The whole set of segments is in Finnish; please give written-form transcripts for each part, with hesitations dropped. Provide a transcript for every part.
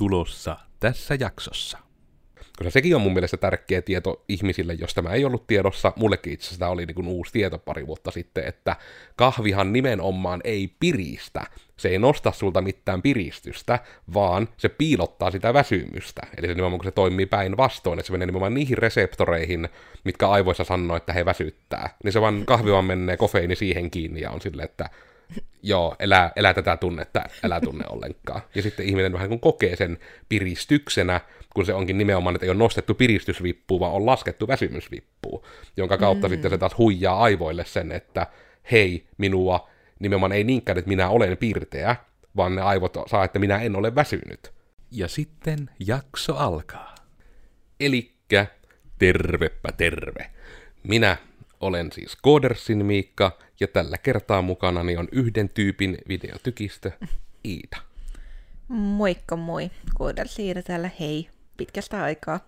tulossa tässä jaksossa. Koska sekin on mun mielestä tärkeä tieto ihmisille, jos tämä ei ollut tiedossa. Mullekin itse asiassa oli niin kuin uusi tieto pari vuotta sitten, että kahvihan nimenomaan ei piristä. Se ei nosta sulta mitään piristystä, vaan se piilottaa sitä väsymystä. Eli se nimenomaan, kun se toimii päinvastoin, että se menee nimenomaan niihin reseptoreihin, mitkä aivoissa sanoo, että he väsyttää. Niin se vaan kahvi vaan menee kofeiini siihen kiinni ja on silleen, että joo, elä tätä tunnetta, älä tunne ollenkaan. Ja sitten ihminen vähän niin kuin kokee sen piristyksenä, kun se onkin nimenomaan, että ei ole nostettu piristysvippua, vaan on laskettu väsymysvippua, jonka kautta sitten se taas huijaa aivoille sen, että hei, minua nimenomaan ei niinkään, että minä olen pirteä, vaan ne aivot saa, että minä en ole väsynyt. Ja sitten jakso alkaa. Elikkä tervepä terve. Minä olen siis Koodersin Miikka, ja tällä kertaa mukanani on yhden tyypin videotykistö, Iida. Moikka moi, Kooders Iida täällä, hei, pitkästä aikaa.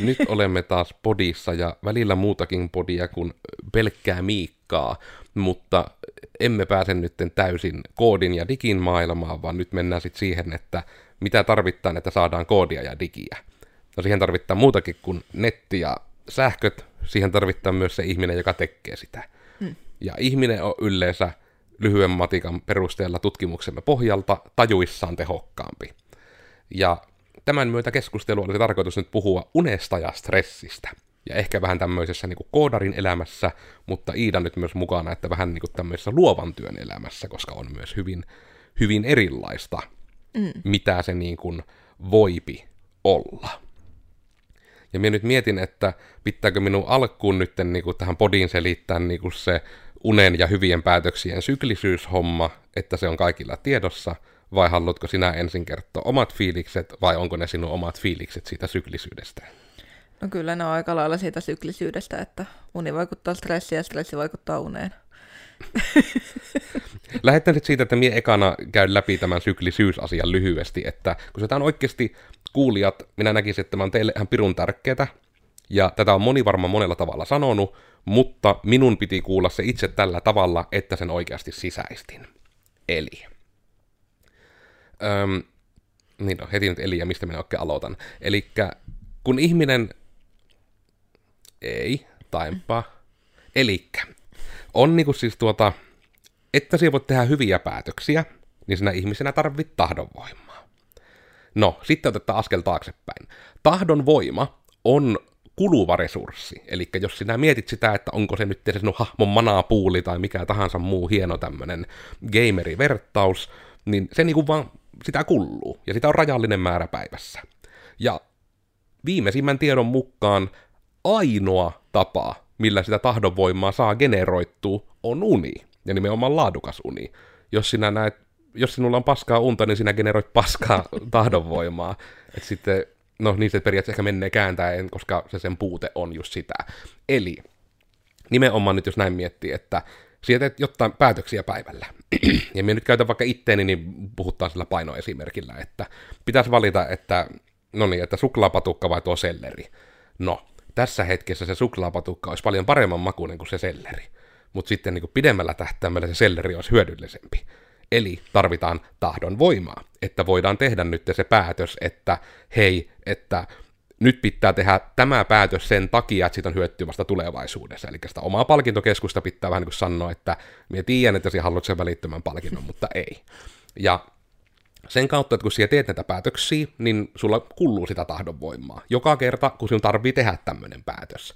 Nyt olemme taas podissa ja välillä muutakin podia kuin pelkkää Miikkaa, mutta emme pääse nyt täysin koodin ja digin maailmaan, vaan nyt mennään sitten siihen, että mitä tarvitaan, että saadaan koodia ja digiä. No siihen tarvitaan muutakin kuin netti ja sähköt, siihen tarvitaan myös se ihminen, joka tekee sitä. Ja ihminen on yleensä lyhyen matikan perusteella tutkimuksemme pohjalta tajuissaan tehokkaampi. Ja tämän myötä keskustelu olisi tarkoitus nyt puhua unesta ja stressistä. Ja ehkä vähän tämmöisessä niin kuin koodarin elämässä, mutta Iida nyt myös mukana, että vähän niin kuin tämmöisessä luovan työn elämässä, koska on myös hyvin, hyvin erilaista, mitä se niin kuin voipi olla. Ja minä nyt mietin, että pitääkö minun alkuun nyt niin kuin tähän podiin selittää niin kuin se unen ja hyvien päätöksien syklisyyshomma, että se on kaikilla tiedossa, vai haluatko sinä ensin kertoa omat fiilikset, vai onko ne sinun omat fiilikset siitä syklisyydestä? No kyllä ne on aika lailla siitä syklisyydestä, että uni vaikuttaa stressiin ja stressi vaikuttaa uneen. Lähdetään sitten siitä, että minä ekana käyn läpi tämän syklisyysasian lyhyesti, että kun se on oikeasti kuulijat, minä näkisin, että tämä on teille ihan pirun tärkeätä, ja tätä on moni varmaan monella tavalla sanonut, mutta minun piti kuulla se itse tällä tavalla, että sen oikeasti sisäistin. Eli. Heti nyt eli, ja mistä minä oikein aloitan. Elikkä kun ihminen ei, elikkä on niinku siis että sinä voit tehdä hyviä päätöksiä, niin sinä ihmisenä tarvit tahdonvoimaa. No, sitten otetaan askel taaksepäin. Tahdonvoima on kuluva resurssi, eli jos sinä mietit sitä, että onko se nyt se sinun hahmon manapuuli tai mikä tahansa muu hieno tämmöinen gamerivertaus, niin se niinku vaan sitä kulluu, ja sitä on rajallinen määrä päivässä. Ja viimeisimmän tiedon mukaan ainoa tapa, millä sitä tahdonvoimaa saa generoittua, on uni, ja nimenomaan laadukas uni. Jos sinulla on paskaa unta, niin sinä generoit paskaa tahdonvoimaa. Et sitten, no niistä periaatteessa ehkä menee kääntäen, koska se sen puute on just sitä. Eli nimenomaan nyt jos näin miettii, että sinä teet jotain päätöksiä päivällä, ja minä nyt käytän vaikka itteeni, niin puhutaan sillä painoesimerkillä, että pitäisi valita, että no niin, että suklaapatukka vai tuo selleri. No, tässä hetkessä se suklaapatukka olisi paljon paremman makuinen kuin se selleri, mutta sitten niin kuin pidemmällä tähtäimellä se selleri olisi hyödyllisempi. Eli tarvitaan tahdonvoimaa, että voidaan tehdä nyt se päätös, että hei, että nyt pitää tehdä tämä päätös sen takia, että siitä on hyötyä vasta tulevaisuudessa. Eli sitä omaa palkintokeskusta pitää vähän niin kuin sanoa, että minä tiedän, että sinä haluat sen välittömän palkinnon, mutta ei. Ja sen kautta, että kun sinä teet näitä päätöksiä, niin sulla kulluu sitä tahdonvoimaa. Joka kerta, kun sinun tarvitsee tehdä tämmöinen päätös.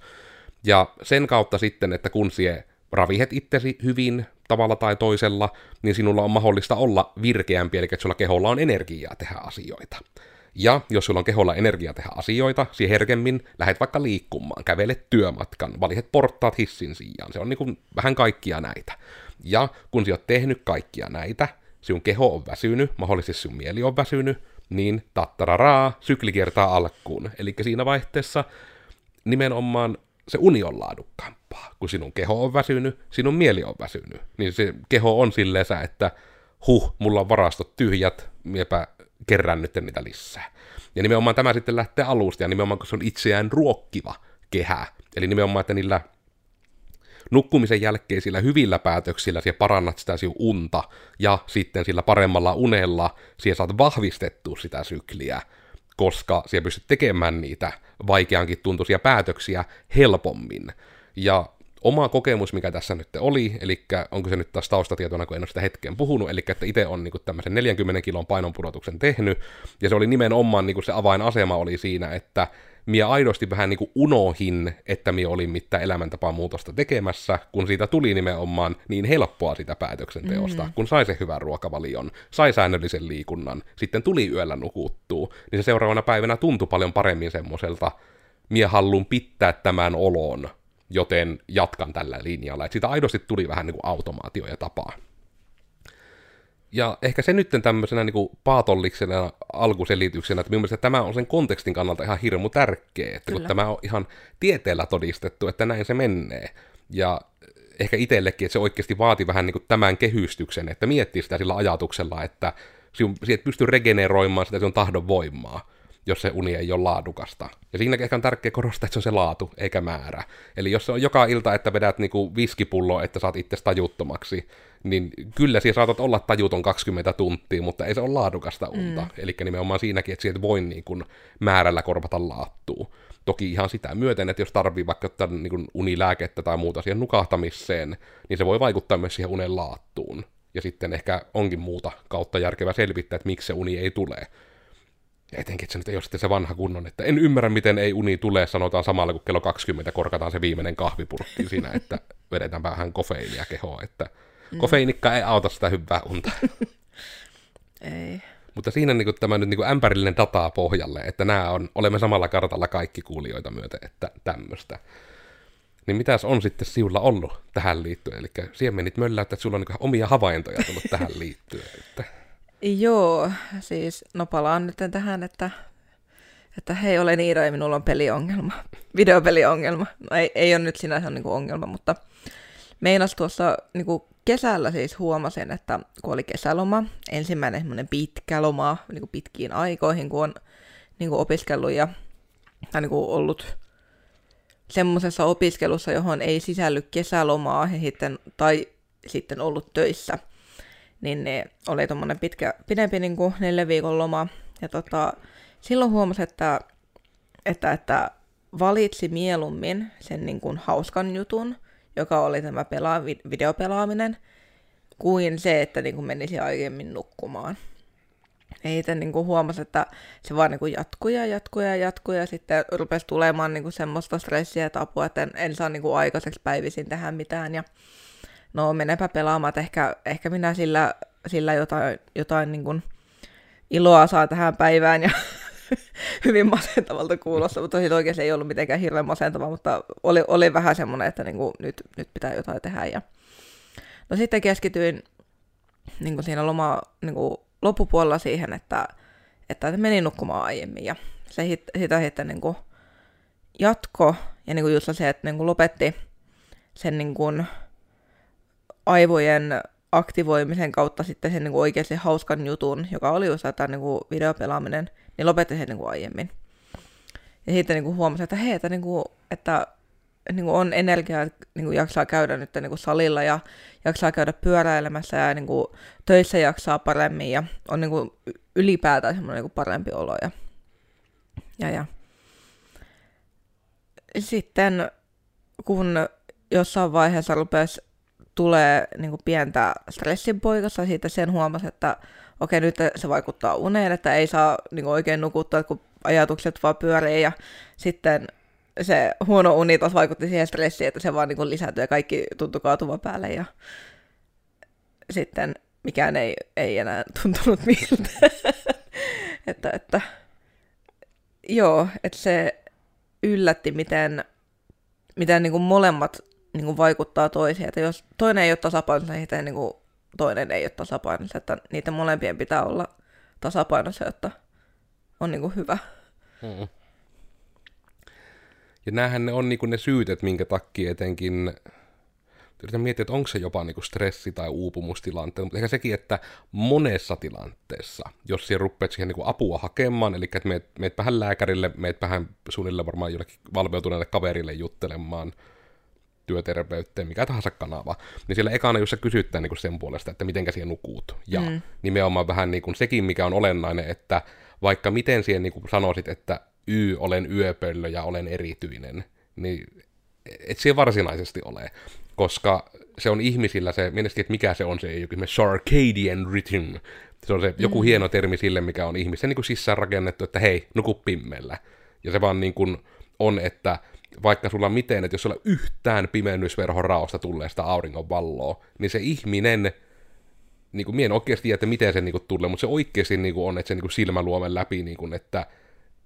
Ja sen kautta sitten, että kun sinä ravihet itsesi hyvin tavalla tai toisella, niin sinulla on mahdollista olla virkeämpi, eli että sulla keholla on energiaa tehdä asioita. Ja jos sulla on keholla energiaa tehdä asioita, sinä herkemmin lähdet vaikka liikkumaan, kävelet työmatkan, valitset portaat hissin sijaan. Se on niin kuin vähän kaikkia näitä. Ja kun sinä olet tehnyt kaikkia näitä, sinun keho on väsynyt, mahdollisesti sinun mieli on väsynyt, niin tattararaa, sykli kiertää alkuun. Eli siinä vaihteessa nimenomaan se uni on laadukkaampaa. Kun sinun keho on väsynyt, sinun mieli on väsynyt, niin se keho on silleen, että mulla on varastot tyhjät, miepä kerrän nyt niitä lisää. Ja nimenomaan tämä sitten lähtee alusta, ja nimenomaan kun se on itseään ruokkiva kehä, eli nimenomaan, että niillä nukkumisen jälkeisillä hyvillä päätöksillä sinä parannat sitä sinun unta, ja sitten sillä paremmalla unella sinä saat vahvistettua sitä sykliä, koska sinä pystyt tekemään niitä vaikeankin tuntuisia päätöksiä helpommin. Ja oma kokemus, mikä tässä nyt oli, eli onko se nyt taas taustatietona, kun en ole sitä hetkeen puhunut, eli että itse on niinku tämmöisen 40 kilon painonpudotuksen tehnyt, ja se oli nimenomaan niinku se avainasema oli siinä, että minä aidosti vähän niinku unohin, että minä olin mitään elämäntapaa muutosta tekemässä, kun siitä tuli nimenomaan niin helppoa sitä päätöksenteosta, kun sai sen hyvän ruokavalion, sai säännöllisen liikunnan, sitten tuli yöllä nukuttua, niin se seuraavana päivänä tuntui paljon paremmin semmoiselta, minä haluan pitää tämän olon, joten jatkan tällä linjalla. Et siitä aidosti tuli vähän niin kuin automaatio ja tapaa. Ja ehkä se nyt tämmöisenä niin kuin paatollisena alkuselityksenä, että minun mielestä tämä on sen kontekstin kannalta ihan hirmu tärkeä, että kun tämä on ihan tieteellä todistettu, että näin se menee. Ja ehkä itsellekin, että se oikeasti vaati vähän niin kuin tämän kehystyksen, että miettii sitä sillä ajatuksella, että siitä pystyy regeneroimaan sitä sinun tahdon voimaa, jos se uni ei ole laadukasta. Ja siinäkin ehkä on tärkeää korostaa, että se on se laatu, eikä määrä. Eli jos se on joka ilta, että vedät niinku viskipulloa, että saat itse tajuttomaksi, niin kyllä siellä saatat olla tajuton 20 tuntia, mutta ei se ole laadukasta unta. Eli nimenomaan siinäkin, että sieltä voi niinku määrällä korvata laattua. Toki ihan sitä myöten, että jos tarvii vaikka niinku unilääkettä tai muuta siihen nukahtamiseen, niin se voi vaikuttaa myös siihen unen laattuun. Ja sitten ehkä onkin muuta kautta järkevää selvittää, että miksi se uni ei tule. Ja etenkin, että se nyt ei ole sitten se vanha kunnon, että en ymmärrä, miten ei uni tule, sanotaan samalla, kun kello 20 korkataan se viimeinen kahvipurkki siinä, että vedetään vähän kofeiinia kehoa, että kofeiinikka ei auta sitä hyvää unta. Ei. Mutta siinä niin kuin, tämä nyt niin kuin ämpärillinen dataa pohjalle, että nämä on, olemme samalla kartalla kaikki kuulijoita myöten, että tämmöistä. Niin mitäs on sitten sinulla ollut tähän liittyen? Eli siihen menit mölläyttää, että sinulla on niin kuin omia havaintoja tullut tähän liittyen, että... Joo, siis no palaan nyt tähän, että hei, olen Iida ja minulla on peliongelma, videopeliongelma. No ei ole nyt sinänsä niin kuin ongelma, mutta meinas tuossa niin kuin kesällä siis huomasin, että kun oli kesäloma, ensimmäinen semmoinen pitkä loma niin kuin pitkiin aikoihin, kun on niin kuin opiskellut tai niin kuin ollut semmoisessa opiskelussa, johon ei sisälly kesälomaa tai sitten ollut töissä. Niin ne oli tommonen pidempi niin kuin 4 viikon loma. Ja silloin huomasi, että valitsi mieluummin sen niin kuin hauskan jutun, joka oli tämä videopelaaminen, kuin se, että niin kuin menisi aiemmin nukkumaan. Ja itse niin kuin huomasi, että se vaan niin kuin jatkuu ja sitten rupesi tulemaan niin kuin semmoista stressiä, että apua, että en saa niin kuin aikaiseksi päivisin tähän mitään. Ja no menepä pelaamaan, että ehkä minä sillä jotain niin kuin iloa saa tähän päivään ja hyvin masentavalta kuulosta, mutta tosi oikeasti ei ollut mitenkään hirveän masentava, mutta oli vähän semmoinen, että niin kuin nyt pitää jotain tehdä. Ja... No sitten keskityin niin kuin siinä niin kuin loppupuolella siihen, että menin nukkumaan aiemmin ja sitä sitten niin kuin jatko ja niin kuin just se, että niin kuin lopetti sen niin kuin aivojen aktivoimisen kautta sitten sen niin kuin oikeasti hauskan jutun, joka oli just tämä niin kuin videopelaaminen, niin lopetin sen niin kuin aiemmin. Ja sitten niin kuin huomasin, että hei, että on energiaa, niin kuin jaksaa käydä nyt niin kuin salilla ja jaksaa käydä pyöräilemässä ja niin kuin töissä jaksaa paremmin ja on niin kuin ylipäätään semmoinen niin kuin parempi olo. Ja. Sitten kun jossain vaiheessa rupesi tulee niin kuin pientä stressinpoikasta, siitä sen huomasi, että okei, nyt se vaikuttaa uneen, että ei saa niin kuin oikein nukuttaa, kun ajatukset vaan pyörii, ja sitten se huono uni taas vaikutti siihen stressiin, että se vaan niin kuin lisääntyi, ja kaikki tuntui kaatuvan päälle, ja sitten mikään ei enää tuntunut miltä. että joo, että se yllätti, miten niin kuin molemmat niin kuin vaikuttaa toisiin, että jos toinen ei ole tasapainossa, niin toinen ei ole tasapainossa, että niitä molempien pitää olla tasapainossa, jotta on niin kuin hyvä. Ja näähän ne on niin kuin ne syyt, että minkä takia etenkin, yritän miettiä, että onko se jopa niin kuin stressi- tai uupumustilanteessa, mutta ehkä sekin, että monessa tilanteessa, jos sinä rupeat siihen niin kuin apua hakemaan, eli että meet vähän lääkärille, meet vähän suunnilleen varmaan jollekin valveutuneelle kaverille juttelemaan, työterveyteen, mikä tahansa kanava, niin siellä ekana, jossa kysytään niin kuin sen puolesta, että mitenkä siellä nukuut. Ja nimenomaan vähän niin kuin sekin, mikä on olennainen, että vaikka miten siihen niin kuin sanoisit, että olen yöpöllö ja olen erityinen, niin et siihen varsinaisesti ole, koska se on ihmisillä se, mielestäni, että mikä se on se joku circadian rhythm, se on se joku hieno termi sille, mikä on ihmisen niin kuin sisään rakennettu, että hei, nuku pimmeellä. Ja se vaan niin kuin on, että vaikka sulla miten, että jos sulla yhtään pimennysverhon raosta tulee sitä auringon valloa, niin se ihminen, niin kuin minä en oikeasti tiedä, että miten se niin kuin tulee, mutta se oikeasti niin kuin on, että se niin kuin silmäluomen läpi, niin kuin, että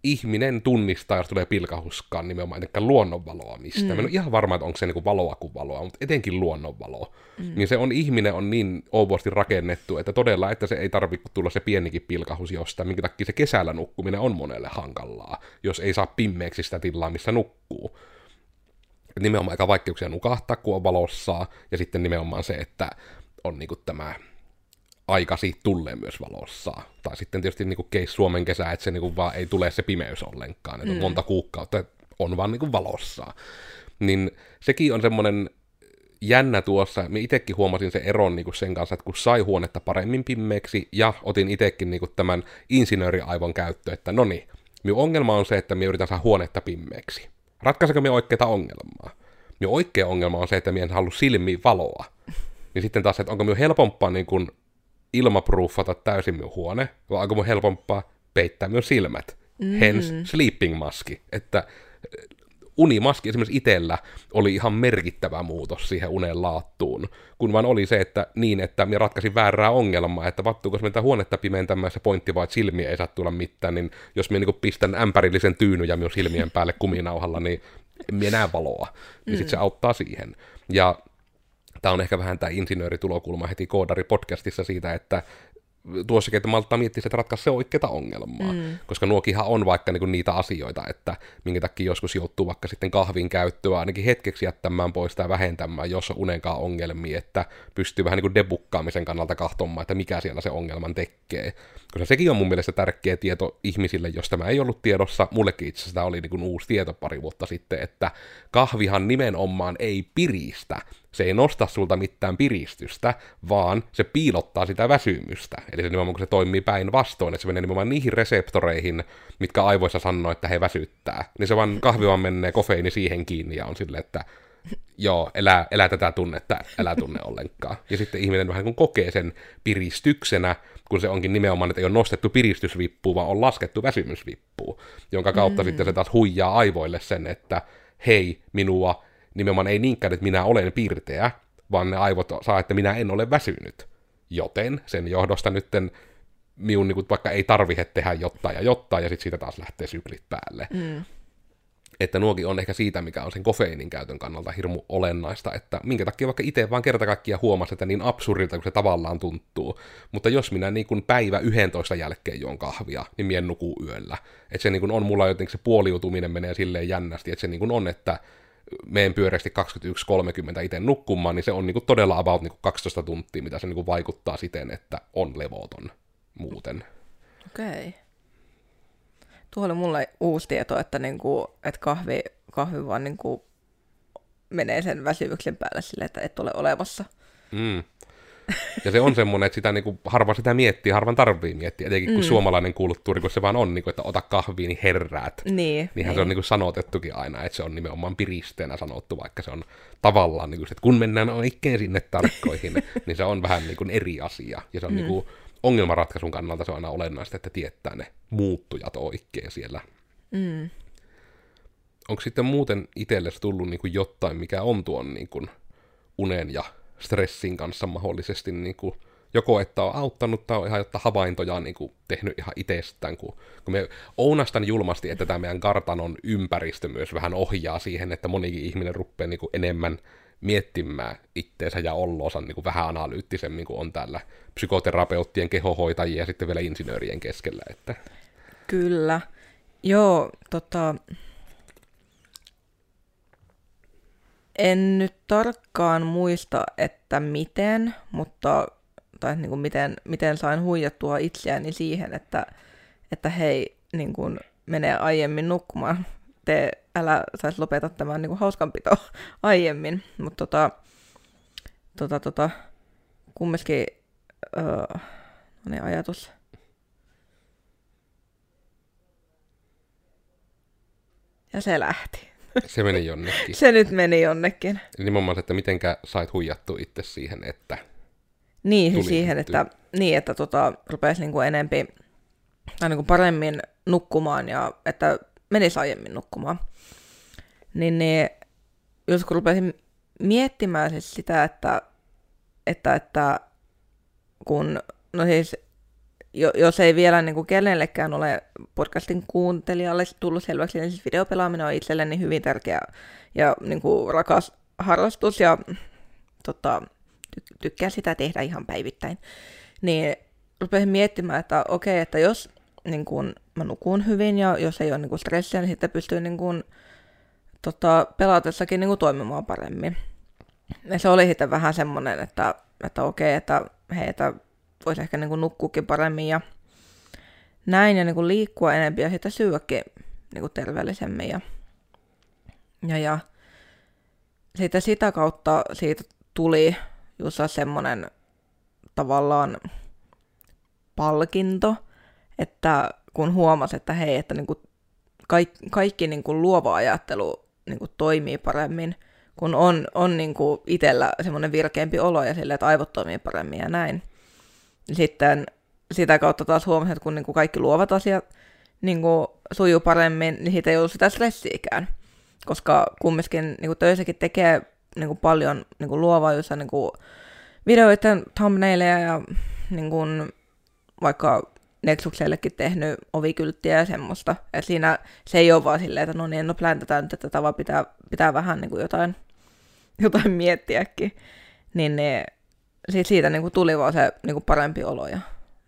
ihminen tunnistaa, jos tulee pilkahuskaan nimenomaan etenkin luonnonvaloa mistä. Mä en ole ihan varma, että onko se niinku valoa kuin valoa, mutta etenkin luonnonvaloa. Niin se on, ihminen on niin ouvosti rakennettu, että todella, että se ei tarvitse tulla se pienikin pilkahus jostain, minkä takia se kesällä nukkuminen on monelle hankalaa, jos ei saa pimmeeksi sitä tilaa, missä nukkuu. Nimenomaan aika vaikeuksia nukahtaa, kun on valossa, ja sitten nimenomaan se, että on niinku tämä aika siitä tulee myös valossa. Tai sitten tietysti niin kuin case Suomen kesä, että se niin kuin vaan ei tule se pimeys ollenkaan. Että on monta kuukautta, on vaan niin kuin valossa. Niin sekin on semmoinen jännä tuossa. Mä itsekin huomasin sen eron niin kuin sen kanssa, että kun sai huonetta paremmin pimeäksi, ja otin itsekin niin kuin tämän insinööriaivon käyttöön, että no niin, minun ongelma on se, että minä yritän saada huonetta pimeäksi. Ratkaisenko minä oikeaa ongelmaa? Minun oikea ongelma on se, että minä en halua silmiin valoa. Niin sitten taas, että onko minun helpompaa niin kuin ilmapruuffata täysin minun huone, vaan onko minun helpompaa peittää minun silmät. Hence sleeping maski. Että unimaski esimerkiksi itsellä oli ihan merkittävä muutos siihen unen laattuun, kun vaan oli se, että niin, että minä ratkaisin väärää ongelmaa, että vattuuko se mennä huonetta pimentämään, se pointti vaan, että silmiä ei saa tulla mitään, niin jos minä niin pistän ämpärillisen tyynyn ja minun silmien päälle kuminauhalla, niin minä näen valoa. Niin sitten se auttaa siihen. Ja tämä on ehkä vähän tämä insinööritulokulma heti Koodari-podcastissa siitä, että tuossakin, että malttaa miettiä, että ratkaisi se oikeaa ongelmaa, koska nuokinhan on vaikka niinku niitä asioita, että minkä takia joskus joutuu vaikka sitten kahvin käyttöä ainakin hetkeksi jättämään pois tai vähentämään, jos on unenkaan ongelmia, että pystyy vähän niinku debukkaamisen kannalta katsomaan, että mikä siellä se ongelman tekee, koska sekin on mun mielestä tärkeä tieto ihmisille, jos tämä ei ollut tiedossa, mullekin itse asiassa tämä oli niinku uusi tieto pari vuotta sitten, että kahvihan nimenomaan ei piristä, se ei nosta sulta mitään piristystä, vaan se piilottaa sitä väsymystä. Eli se nimenomaan, kun se toimii päinvastoin, että se menee nimenomaan niihin reseptoreihin, mitkä aivoissa sanoo, että he väsyttää. Niin se vaan kahvi vaan menee kofeiini siihen kiinni ja on silleen, että joo, elä tätä tunnetta, elä tunne ollenkaan. Ja sitten ihminen vähän kun kokee sen piristyksenä, kun se onkin nimenomaan, että ei ole nostettu piristysvippuun, vaan on laskettu väsymysvippuun, jonka kautta sitten se taas huijaa aivoille sen, että hei, minua nimenomaan ei niinkään, että minä olen pirteä, vaan ne aivot saa, että minä en ole väsynyt. Joten sen johdosta nytten minun niin kuin, vaikka ei tarvitse tehdä jotain, ja sitten siitä taas lähtee syklit päälle. Että nuokin on ehkä siitä, mikä on sen kofeiinin käytön kannalta hirmu olennaista, että minkä takia vaikka itse vaan kerta kaikkiaan huomasi, että niin absurdilta kuin se tavallaan tuntuu, mutta jos minä niin kuin päivä 11 jälkeen juon kahvia, niin minä en nuku yöllä. Että se niin kuin on mulla jotenkin se puoliutuminen menee silleen jännästi, että se niin kuin on, että meen pyöreästi 21.30 itse nukkumaan, niin se on niinku todella about niinku 12 tuntia, mitä se niinku vaikuttaa siten, että on levoton muuten. Okei. Tuohon oli mulle uusi tieto, että niinku, et kahvi vaan niinku menee sen väsymyksen päälle silleen, että et ole olemassa. Ja se on semmoinen, että sitä niinku, harva sitä miettii, harvan tarvii miettiä, etenkin kun suomalainen kulttuuri, kun se vaan on, niinku, että ota kahviin, niin herräät. Niinhän se on niinku, sanotettukin aina, että se on nimenomaan piristeenä sanottu, vaikka se on tavallaan, niinku, että kun mennään oikein sinne tarkkoihin, niin se on vähän niinku, eri asia. Ja se on niinku, ongelmanratkaisun kannalta se on aina olennaista, että tietää ne muuttujat oikein siellä. Onko sitten muuten itsellesi tullut niinku, jotain, mikä on tuon niinku, unen ja stressin kanssa mahdollisesti niin kuin, joko että on auttanut tai on ihan jotta havaintoja niin kuin, tehnyt ihan itsestään, kun me ounastan julmasti, että tämä meidän kartanon ympäristö myös vähän ohjaa siihen, että monikin ihminen rupeaa niin kuin, enemmän miettimään itteensä ja olloonsa niin kuin, vähän analyyttisemmin kuin on täällä psykoterapeuttien, kehohoitajien ja sitten vielä insinöörien keskellä. Että. Kyllä. Joo, en nyt tarkkaan muista, että miten, mutta tai niin kuin miten sain huijattua itseäni siihen, että hei, niin kuin menee aiemmin nukkumaan älä saisi lopeta tämän niinku hauskanpitoa aiemmin, mutta kumminkin ajatus. Ja se lähti. Se meni jonnekin. Se nyt meni jonnekin. Eli nimenomaan, että mitenkä sait huijattua itse siihen, että... Niin, siihen, että, niin, että rupesi niinku enempi, tai niinku paremmin nukkumaan ja että menisi aiemmin nukkumaan. Niin just kun rupesin miettimään siis sitä, että kun, no siis, jos ei vielä niin kuin kenellekään ole podcastin kuuntelijalle tullut selväksi, niin siis videopelaaminen on itselleni hyvin tärkeä ja niin kuin rakas harrastus ja tykkään sitä tehdä ihan päivittäin. Niin rupesin miettimään, että okei, että jos niin kuin mä nukun hyvin ja jos ei ole niin kuin stressiä, niin sitten pystyy niin kuin, pelatessakin niin kuin toimimaan paremmin. Ja se oli sitten vähän semmoinen, että okei, että hei, että voisi ehkä niin kuin nukkuukin paremmin ja näin ja niin kuin liikkua enemmän ja sitten syödäkin niin kuin terveellisemmin. Ja sitten sitä kautta siitä tuli just semmoinen tavallaan palkinto, että kun huomasi, että hei, että niin kuin kaikki niin kuin luova ajattelu niin kuin toimii paremmin, kun on niin kuin itsellä semmoinen virkeämpi olo ja silleen, että aivot toimii paremmin ja näin. Sitten sitä kautta taas huomasin, että kun niin kuin kaikki luovat asiat niin kuin sujuu paremmin, niin siitä ei ollut sitä stressiäkään. Koska kumminkin niin kuin töissäkin tekee niin kuin paljon niin kuin luovaa, jossa niin kuin videoiden thumbnaileja ja niin kuin vaikka Nexuksellekin tehnyt ovikylttiä ja semmoista. Et siinä se ei ole vaan silleen, että no niin, no pläntetään nyt, että tavaa pitää vähän niin kuin jotain miettiäkin. Niin ne... Siitä niinku tuli vaan se niinku parempi olo ja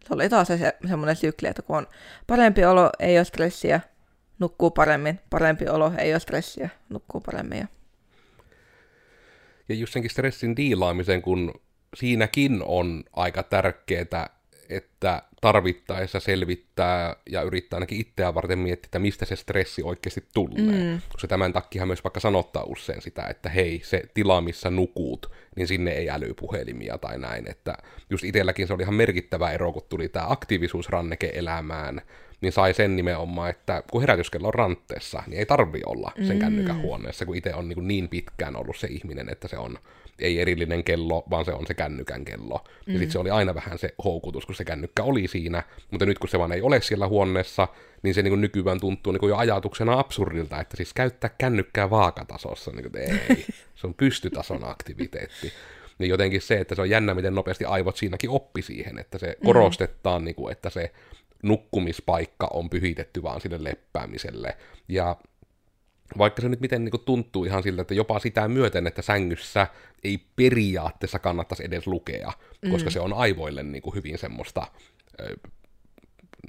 se oli taas se semmoinen sykli, että kun on parempi olo, ei ole stressiä, nukkuu paremmin, parempi olo, ei ole stressiä, nukkuu paremmin. Ja just senkin stressin diilaamisen, kun siinäkin on aika tärkeää, että tarvittaessa selvittää ja yrittää ainakin itseään varten miettiä, että mistä se stressi oikeasti tulee. Koska tämän takia myös vaikka sanottaa usein sitä, että hei, se tila, missä nukut, niin sinne ei älypuhelimia tai näin. Että just itselläkin se oli ihan merkittävä ero, kun tuli tämä aktiivisuusranneke elämään, niin sai sen nimenomaan, että kun herätyskello on rantteessa, niin ei tarvi olla sen kännykän huoneessa, kun itse on niin pitkään ollut se ihminen, että se on ei erillinen kello, vaan se on se kännykän kello. Ja sitten se oli aina vähän se houkutus, kun se kännykkä oli siinä, mutta nyt kun se vaan ei ole siellä huoneessa, niin se niin kuin nykyään tuntuu niin kuin jo ajatuksena absurdilta, että siis käyttää kännykkää vaakatasossa, niin kuin, ei, se on pystytason aktiviteetti. Niin jotenkin se, että se on jännä, miten nopeasti aivot siinäkin oppi siihen, että se korostetaan, niin kuin, että se nukkumispaikka on pyhitetty vaan sille leppäämiselle. Ja vaikka se nyt miten niin kuin tuntuu ihan siltä, että jopa sitä myöten, että sängyssä ei periaatteessa kannattaisi edes lukea, koska se on aivoille niin kuin hyvin semmoista,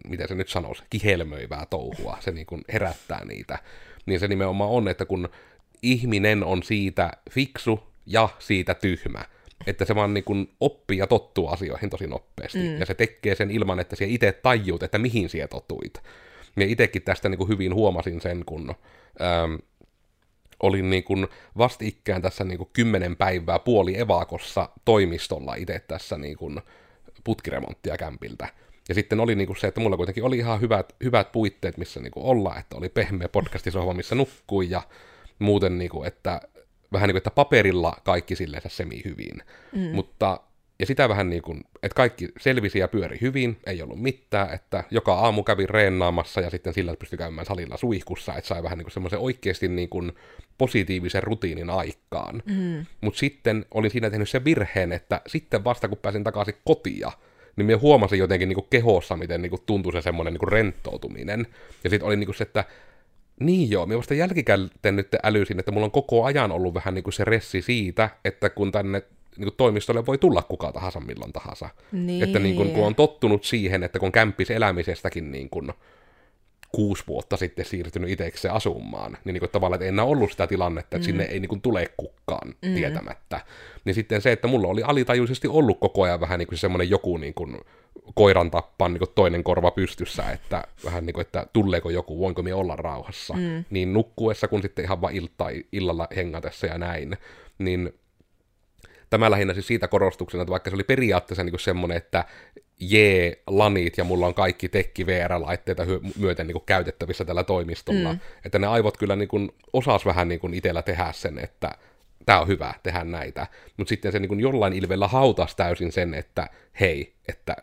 miten se nyt sanoisi, kihelmöivää touhua, se niin kuin herättää niitä. Niin se nimenomaan on, että kun ihminen on siitä fiksu ja siitä tyhmä, että se vaan niin kuin oppii ja tottuu asioihin tosi nopeasti, ja se tekee sen ilman, että sinä itse tajuut, että mihin sinä totuit. Minä itsekin tästä niin kuin hyvin huomasin sen, kun olin niin kuin vastikään tässä niin kuin 10 päivää puoli evakossa toimistolla itse tässä niin kuin putkiremonttia kämpiltä. Ja sitten oli niin kuin se, että mulla kuitenkin oli ihan hyvät puitteet, missä niin kuin olla, että oli pehmeä podcastisohva, missä nukkui ja muuten, niin kuin, että vähän niin kuin, että paperilla kaikki silleensä semi hyvin. Mutta... Ja sitä vähän niin kuin, että kaikki selvisi ja pyöri hyvin, ei ollut mitään, että joka aamu kävin reenaamassa ja sitten sillä pystyi käymään salilla suihkussa, että sai vähän niin kuin semmoisen oikeasti niin kuin positiivisen rutiinin aikaan. Mutta sitten olin siinä tehnyt sen virheen, että sitten vasta kun pääsin takaisin kotia, niin minä huomasin jotenkin niin kuin kehossa, miten niin kuin tuntui se semmoinen niin kuin rentoutuminen. Ja sitten oli niin kuin se, että niin joo, minä vasta jälkikäteen nyt älysin, että mulla on koko ajan ollut vähän niin kuin se ressi siitä, että kun tänne niin kuin toimistolle voi tulla kuka tahansa milloin tahansa. Niin. Että niin kuin, kun on tottunut siihen, että kun kämppis elämisestäkin niin kuin 6 vuotta sitten siirtynyt itsekseen asumaan, niin niinku tavallaan, että en ole ollut sitä tilannetta, että sinne ei niinku tule kukaan tietämättä. Niin sitten se, että mulla oli alitajuisesti ollut koko ajan vähän niinku semmoinen joku niinku koiran tappaan niinku toinen korva pystyssä, että vähän niinku, että tulleeko joku, voinko minä olla rauhassa. Niin nukkuessa, kun sitten ihan vaan illalla hengatessa ja näin, niin tämä lähinnä siis siitä korostuksena, että vaikka se oli periaatteessa niinku semmoinen, että jee, lanit, ja mulla on kaikki tekki VR-laitteita myöten niin käytettävissä tällä toimistolla. Että ne aivot kyllä niin osas vähän niin itsellä tehdä sen, että tää on hyvä, tehdä näitä. Mutta sitten se niin jollain ilveellä hautasi täysin sen, että hei, että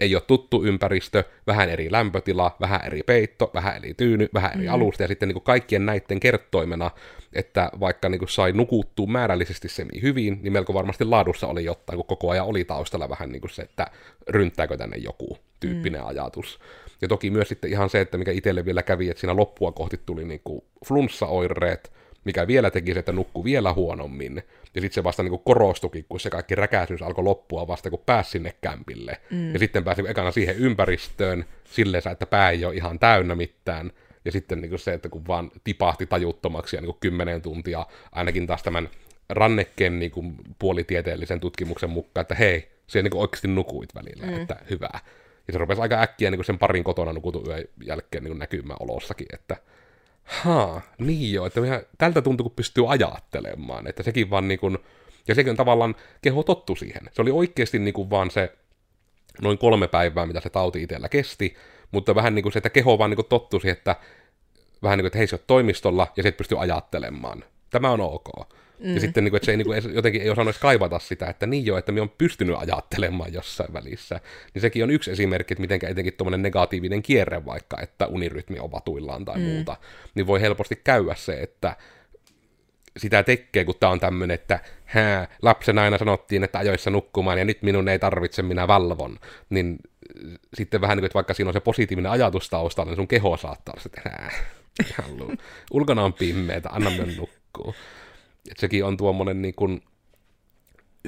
ei ole tuttu ympäristö, vähän eri lämpötila, vähän eri peitto, vähän eri tyyny, vähän eri alusta, ja sitten niin kaikkien näiden kertoimena, että vaikka niin sai nukuttua määrällisesti semi-hyvin, niin melko varmasti laadussa oli jotain, kun koko ajan oli taustalla vähän niin se, että rynttääkö tänne joku tyyppinen ajatus. Ja toki myös sitten ihan se, että mikä itselle vielä kävi, että siinä loppua kohti tuli niin flunssaoireet, mikä vielä teki se, että nukkui vielä huonommin, ja sitten se vasta niin korostukin, kun se kaikki räkäisyys alkoi loppua vasta, kun pääsi sinne kämpille. Ja sitten pääsi niin ekana siihen ympäristöön silleen, että pää ei ole ihan täynnä mitään, ja sitten niin se, että kun vaan tipahti tajuttomaksi ja niin 10 tuntia, ainakin taas tämän rannekkeen niin puolitieteellisen tutkimuksen mukaan, että hei, se niin oikeasti nukuit välillä, että hyvä. Ja se rupesi aika äkkiä niin sen parin kotona nukutun yön jälkeen niin näkymään olossakin, että niin joo, että tältä tuntuu, kun pystyy ajattelemaan, että sekin vaan niin kuin, ja sekin tavallaan keho tottui siihen. Se oli oikeasti niin kuin vaan se noin 3 päivää, mitä se tauti itsellä kesti, mutta vähän niin kuin se, että keho vaan niin kuin tottui siihen, että vähän niin kuin, että hei, sä oot toimistolla, ja se pystyy ajattelemaan. Tämä on ok. Ja sitten niin kuin, että se ei, niin kuin, jotenkin ei osannut edes kaivata sitä, että niin joo, että minä olen pystynyt ajattelemaan jossain välissä. Niin sekin on yksi esimerkki, että miten etenkin tuommoinen negatiivinen kierre vaikka, että unirytmi on vatuillaan tai muuta, niin voi helposti käydä se, että sitä tekee, kun tämä on tämmöinen, että lapsena aina sanottiin, että ajoissa nukkumaan ja nyt minun ei tarvitse, minä valvon. Niin sitten vähän niin kuin, että vaikka siinä on se positiivinen ajatus taustalla, niin sun keho saattaa olla se, että ulkona on pimmeetä, anna minun nukkua. Että sekin on tuommoinen niin kuin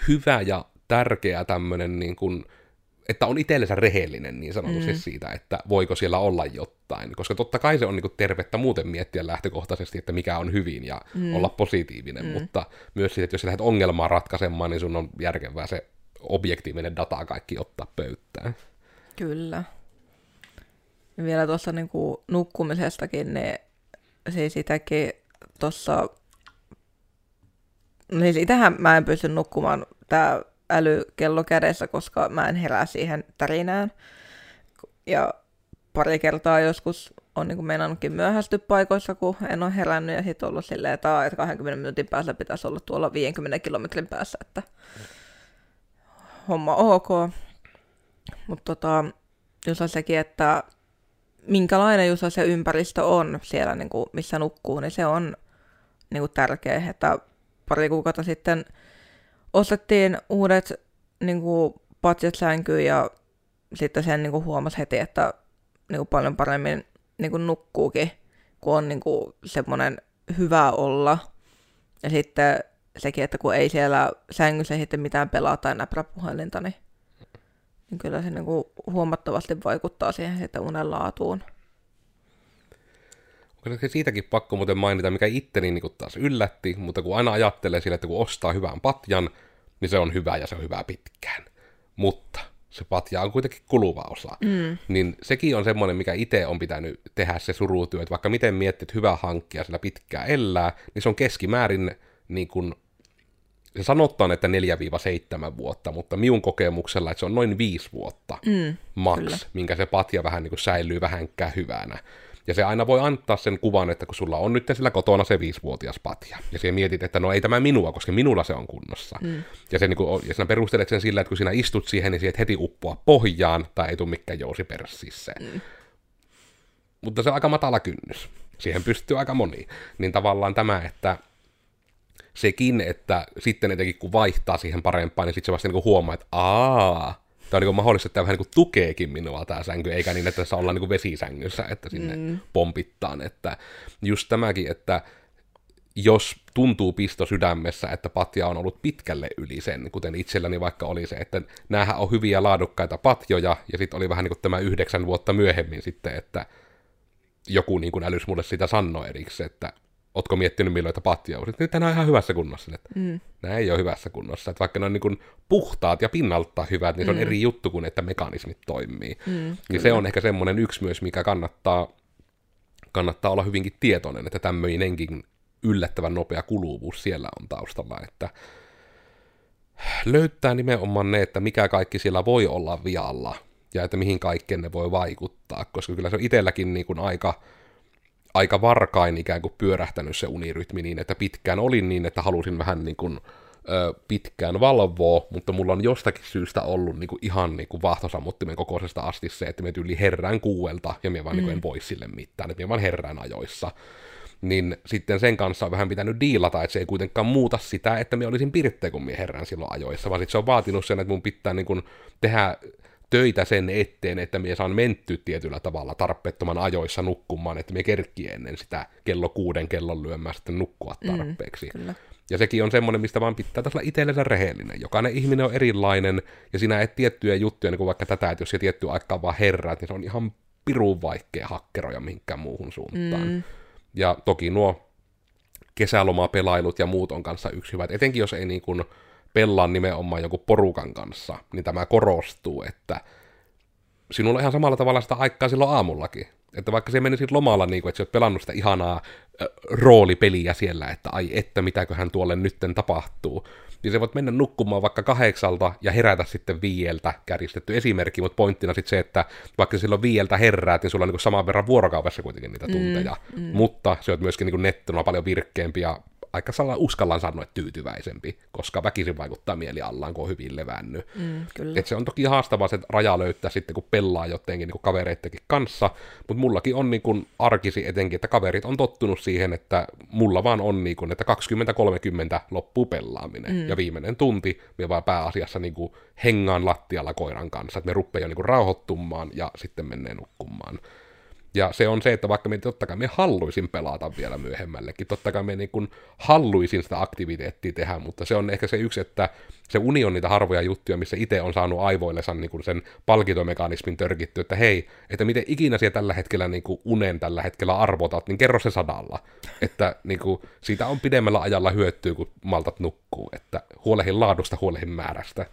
hyvä ja tärkeä tämmöinen, niin kuin, että on itsellensä rehellinen niin sanotusti siitä, että voiko siellä olla jotain. Koska totta kai se on niin kuin tervettä muuten miettiä lähtökohtaisesti, että mikä on hyvin ja olla positiivinen, mutta myös siitä, että jos sä lähdet ongelmaa ratkaisemaan, niin sun on järkevää se objektiivinen data kaikki ottaa pöytään. Kyllä. Ja vielä tuossa niin kuin nukkumisestakin, niin siis sitäkin tuossa. Siis itähän mä en pysty nukkumaan tää älykello kädessä, koska mä en herää siihen tärinään. Ja pari kertaa joskus on niinku meinannutkin myöhästy paikoissa, kun en ole herännyt, ja sit ollut silleen, että 20 minuutin päässä pitäisi olla tuolla 50 kilometrin päässä, että homma ok. Mutta just sekin, että minkälainen just se ympäristö on siellä, niinku, missä nukkuu, niin se on niinku tärkeä, että pari kuukautta sitten ostettiin uudet niin kuin, patjat sänkyyn, ja sitten sen niin kuin, huomasi heti, että niin kuin, paljon paremmin niin kuin, nukkuukin, kun on niin kuin, semmoinen hyvä olla. Ja sitten sekin, että kun ei siellä sängyssä sitten mitään pelaa tai näprä puhelinta, niin kyllä se niin kuin, huomattavasti vaikuttaa siihen sitten unen laatuun. Siitäkin pakko muuten mainita, mikä itteni niin taas yllätti, mutta kun aina ajattelee sillä, että kun ostaa hyvän patjan, niin se on hyvä ja se on hyvä pitkään. Mutta se patja on kuitenkin kuluva osa. Niin sekin on semmoinen, mikä itse on pitänyt tehdä se surutyö, että vaikka miten miettit hyvää hankkia sillä pitkään elää, niin se on keskimäärin, niin kuin, se sanotaan, että 4-7 vuotta, mutta minun kokemuksella, että se on noin 5 vuotta maks, minkä se patja vähän niin kuin säilyy vähänkään hyvänä. Ja se aina voi antaa sen kuvan, että kun sulla on nyt sillä kotona se 5-vuotias patja, ja sinä mietit, että no ei tämä minua, koska minulla se on kunnossa. Ja, se, niin kun, ja sinä perustelet sen sillä, että kun sinä istut siihen, niin sinä et heti uppoa pohjaan, tai ei tule mikään jousi perssissään. Mutta se on aika matala kynnys. Siihen pystyy aika moni. Niin tavallaan tämä, että sekin, että sitten etenkin kun vaihtaa siihen parempaan, niin sitten se vasta niin huomaa, että tämä on niin mahdollista, että tämä vähän niin tukeekin minua tämä sänky, eikä niin, että tässä ollaan niin vesisängyssä, että sinne pompittaan. Että just tämäkin, että jos tuntuu pisto sydämessä, että patja on ollut pitkälle yli sen, kuten itselläni vaikka oli se, että näähän on hyviä laadukkaita patjoja, ja sitten oli vähän niin kuin tämä 9 vuotta myöhemmin sitten, että joku niin kuin älys mulle sitä sanoi erikseen, että ootko miettinyt milloin patja uusit, niin nämä on ihan hyvässä kunnossa. Nämä ei ole hyvässä kunnossa. Että vaikka ne on niin kuin puhtaat ja pinnalta hyvät, niin se on eri juttu kuin, että mekanismit toimii. Ja se on ehkä semmoinen yksi myös, mikä kannattaa olla hyvinkin tietoinen, että tämmöinenkin yllättävän nopea kuluvuus siellä on taustalla, että löytää nimenomaan ne, että mikä kaikki siellä voi olla vialla, ja että mihin kaikkeen ne voi vaikuttaa, koska kyllä se on itselläkin niin kuin aika varkain ikään kuin pyörähtänyt se unirytmi niin, että pitkään olin niin, että halusin vähän niin kuin pitkään valvoa, mutta mulla on jostakin syystä ollut niin kuin ihan niin kuin vaahtosammuttimen kokoisesta asti se, että me tyyli herrään 6:00, ja minä vaan niin kuin en voi sille mitään, että minä vaan herrään ajoissa. Niin sitten sen kanssa on vähän pitänyt diilata, että se ei kuitenkaan muuta sitä, että minä olisin pirtteä, kun minä herrään silloin ajoissa, vaan sitten se on vaatinut sen, että minun pitää niin kuin tehdä töitä sen eteen, että minä saan menttyä tietyllä tavalla tarpeettoman ajoissa nukkumaan, että minä kerkkiin ennen sitä kello 6 kellon lyömään sitten nukkua tarpeeksi. Ja sekin on semmoinen, mistä vaan pitää tässä olla itsellensä rehellinen. Jokainen ihminen on erilainen, ja sinä et tiettyjä juttuja, niin kuin vaikka tätä, että jos sinä tiettyä aikaa vaan herraat, niin se on ihan pirun vaikea hakkeroja mihinkään muuhun suuntaan. Ja toki nuo kesälomapelailut ja muut on kanssa yksi hyvä. Etenkin jos ei niin kuin pelaa nimenomaan jonkun porukan kanssa, niin tämä korostuu, että sinulla on ihan samalla tavalla sitä aikaa silloin aamullakin. Että vaikka se menisit lomalla, niin kuin, että sä oot pelannut sitä ihanaa roolipeliä siellä, että ai että mitäköhän tuolle nytten tapahtuu, niin sä voit mennä nukkumaan vaikka 8:00 ja herätä sitten 5:00, kärjistetty esimerkki, mutta pointtina sitten se, että vaikka silloin 5:00 herräät, niin sulla on niin kuin saman verran vuorokaudessa kuitenkin niitä tunteja, mutta sä oot myöskin niin nettona paljon virkkeempi ja aika uskallan sanoa, että tyytyväisempi, koska väkisin vaikuttaa mielialaan, kun on hyvin levännyt. Se on toki haastavaa se raja löytää sitten, kun pelaa jotenkin niin kavereittenkin kanssa, mutta mullakin on niin kuin arkisi etenkin, että kaverit on tottunut siihen, että mulla vaan on niin kuin, että 20-30 loppuu pelaaminen, ja viimeinen tunti me vaan pääasiassa niin kuin hengaan lattialla koiran kanssa, että me rupeaa jo niin kuin rauhoittumaan ja sitten menee nukkumaan. Ja se on se, että vaikka me totta kai me halluisin pelata vielä myöhemmällekin, totta kai me niin kuin halluisin sitä aktiviteettia tehdä, mutta se on ehkä se yksi, että se uni on niitä harvoja juttuja, missä itse on saanut aivoillensa niin kuin sen palkintomekanismin törkittyä, että hei, että miten ikinä siellä tällä hetkellä niin kuin unen tällä hetkellä arvotat, niin kerro se 100, että niin kuin siitä on pidemmällä ajalla hyötyä, kun maltat nukkuu, että huolehin laadusta, huolehin määrästä.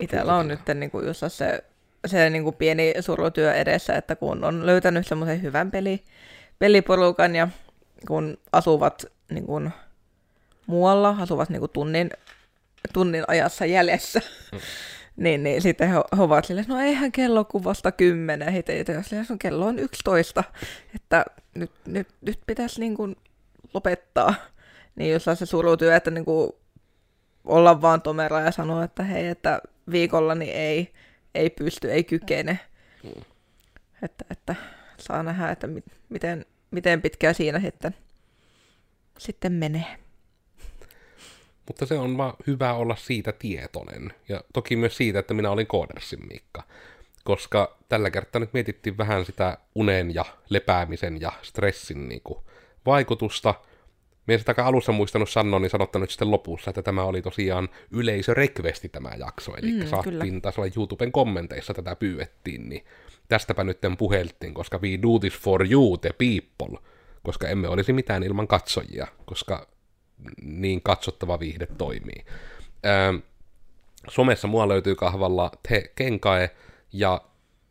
Itellä on nyt niin kuin just se niin kuin pieni surutyö edessä, että kun on löytänyt semmoisen hyvän peliporukan ja kun asuvat niin kuin muualla, asuvat niin kuin tunnin ajassa jäljessä, niin sitten he ovat silleen, no eihän kello kuin vasta 10, jos kello on 11, että nyt pitäisi niin kuin lopettaa. Niin jos on se surutyö, että niin kuin olla vaan tomera ja sanoa, että hei, että viikolla niin ei pysty, ei kykene. Että saa nähdä, että miten pitkään siinä sitten menee. Mutta se on vaan hyvä olla siitä tietoinen. Ja toki myös siitä, että minä olin Koodersin Miikka. Koska tällä kertaa nyt mietittiin vähän sitä unen ja lepäämisen ja stressin niin kuin vaikutusta. Minä en sitä alussa muistanut sanoa, niin sanottanut sitten lopussa, että tämä oli tosiaan yleisörekvesti tämä jakso, eli saattiin taas olla YouTuben kommenteissa tätä pyydettiin, niin tästäpä nytten puheltiin, koska we do this for you, the people, koska emme olisi mitään ilman katsojia, koska niin katsottava viihde toimii. Somessa mua löytyy kahvalla The Kenkae, ja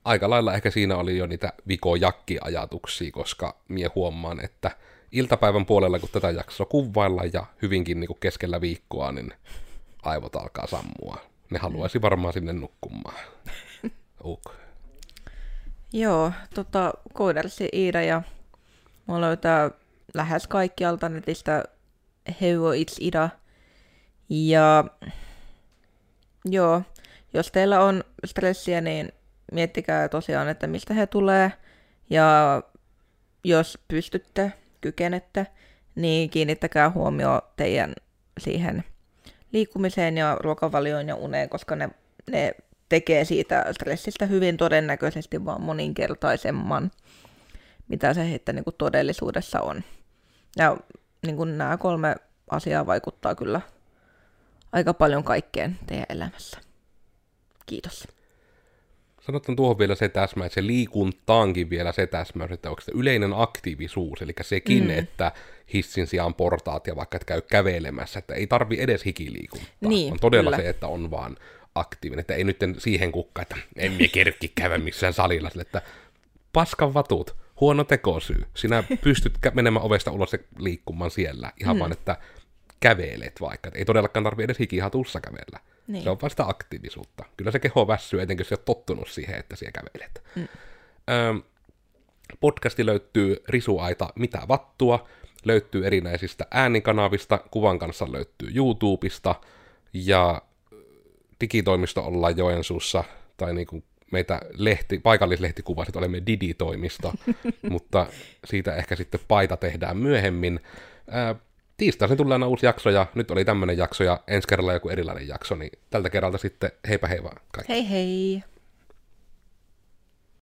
aika lailla ehkä siinä oli jo niitä vikojakki-ajatuksia, koska minä huomaan, että iltapäivän puolella, kun tätä jaksoa kuvaillaan ja hyvinkin niin kuin keskellä viikkoa, niin aivot alkaa sammua. Ne haluaisi varmaan sinne nukkumaan. Joo, Kooderus Iida ja mua löytää lähes kaikkialta netistä Kooderus Iida. Ja joo, jos teillä on stressiä, niin miettikää tosiaan, että mistä he tulee. Ja jos pystytte, kykenette, niin kiinnittäkää huomioon teidän siihen liikkumiseen ja ruokavalioon ja uneen, koska ne tekee siitä stressistä hyvin todennäköisesti vaan moninkertaisemman, mitä se sitten niin kuin todellisuudessa on. Ja niin kuin nämä 3 asiaa vaikuttaa kyllä aika paljon kaikkeen teidän elämässä. Kiitos. sanotaan tuohon vielä se täsmäys, se liikuntaankin vielä se täsmäys, että onko se yleinen aktiivisuus, eli sekin, että hissin sijaan portaat ja vaikka et käy kävelemässä, että ei tarvi edes hikiliikuntaa, niin, on todella kyllä. Se, että on vaan aktiivinen, että ei nyt siihen kukka, että emme kerki käydä missään salilla, sille, että paskan vatut, huono tekosyy, sinä pystyt menemään ovesta ulos ja liikkumaan siellä, ihan vaan, että kävelet vaikka, että ei todellakaan tarvi edes hikihatussa kävellä. Niin. Se on vaan sitä aktiivisuutta. Kyllä se keho väsyy, etenkin se on tottunut siihen, että siellä kävelet. Podcasti löytyy Risuaita Mitä Vattua, löytyy erinäisistä äänikanavista, kuvan kanssa löytyy YouTubesta, ja digitoimisto ollaan Joensuussa, tai niin kuin meitä paikallislehti kuvasi, että olemme Diditoimisto, mutta siitä ehkä sitten paita tehdään myöhemmin. Tiistaisen tulee aina uusi jakso, ja nyt oli tämmöinen jakso, ja ensi kerralla joku erilainen jakso, niin tältä kerralta sitten heipä hei vaan kaikki. Hei hei!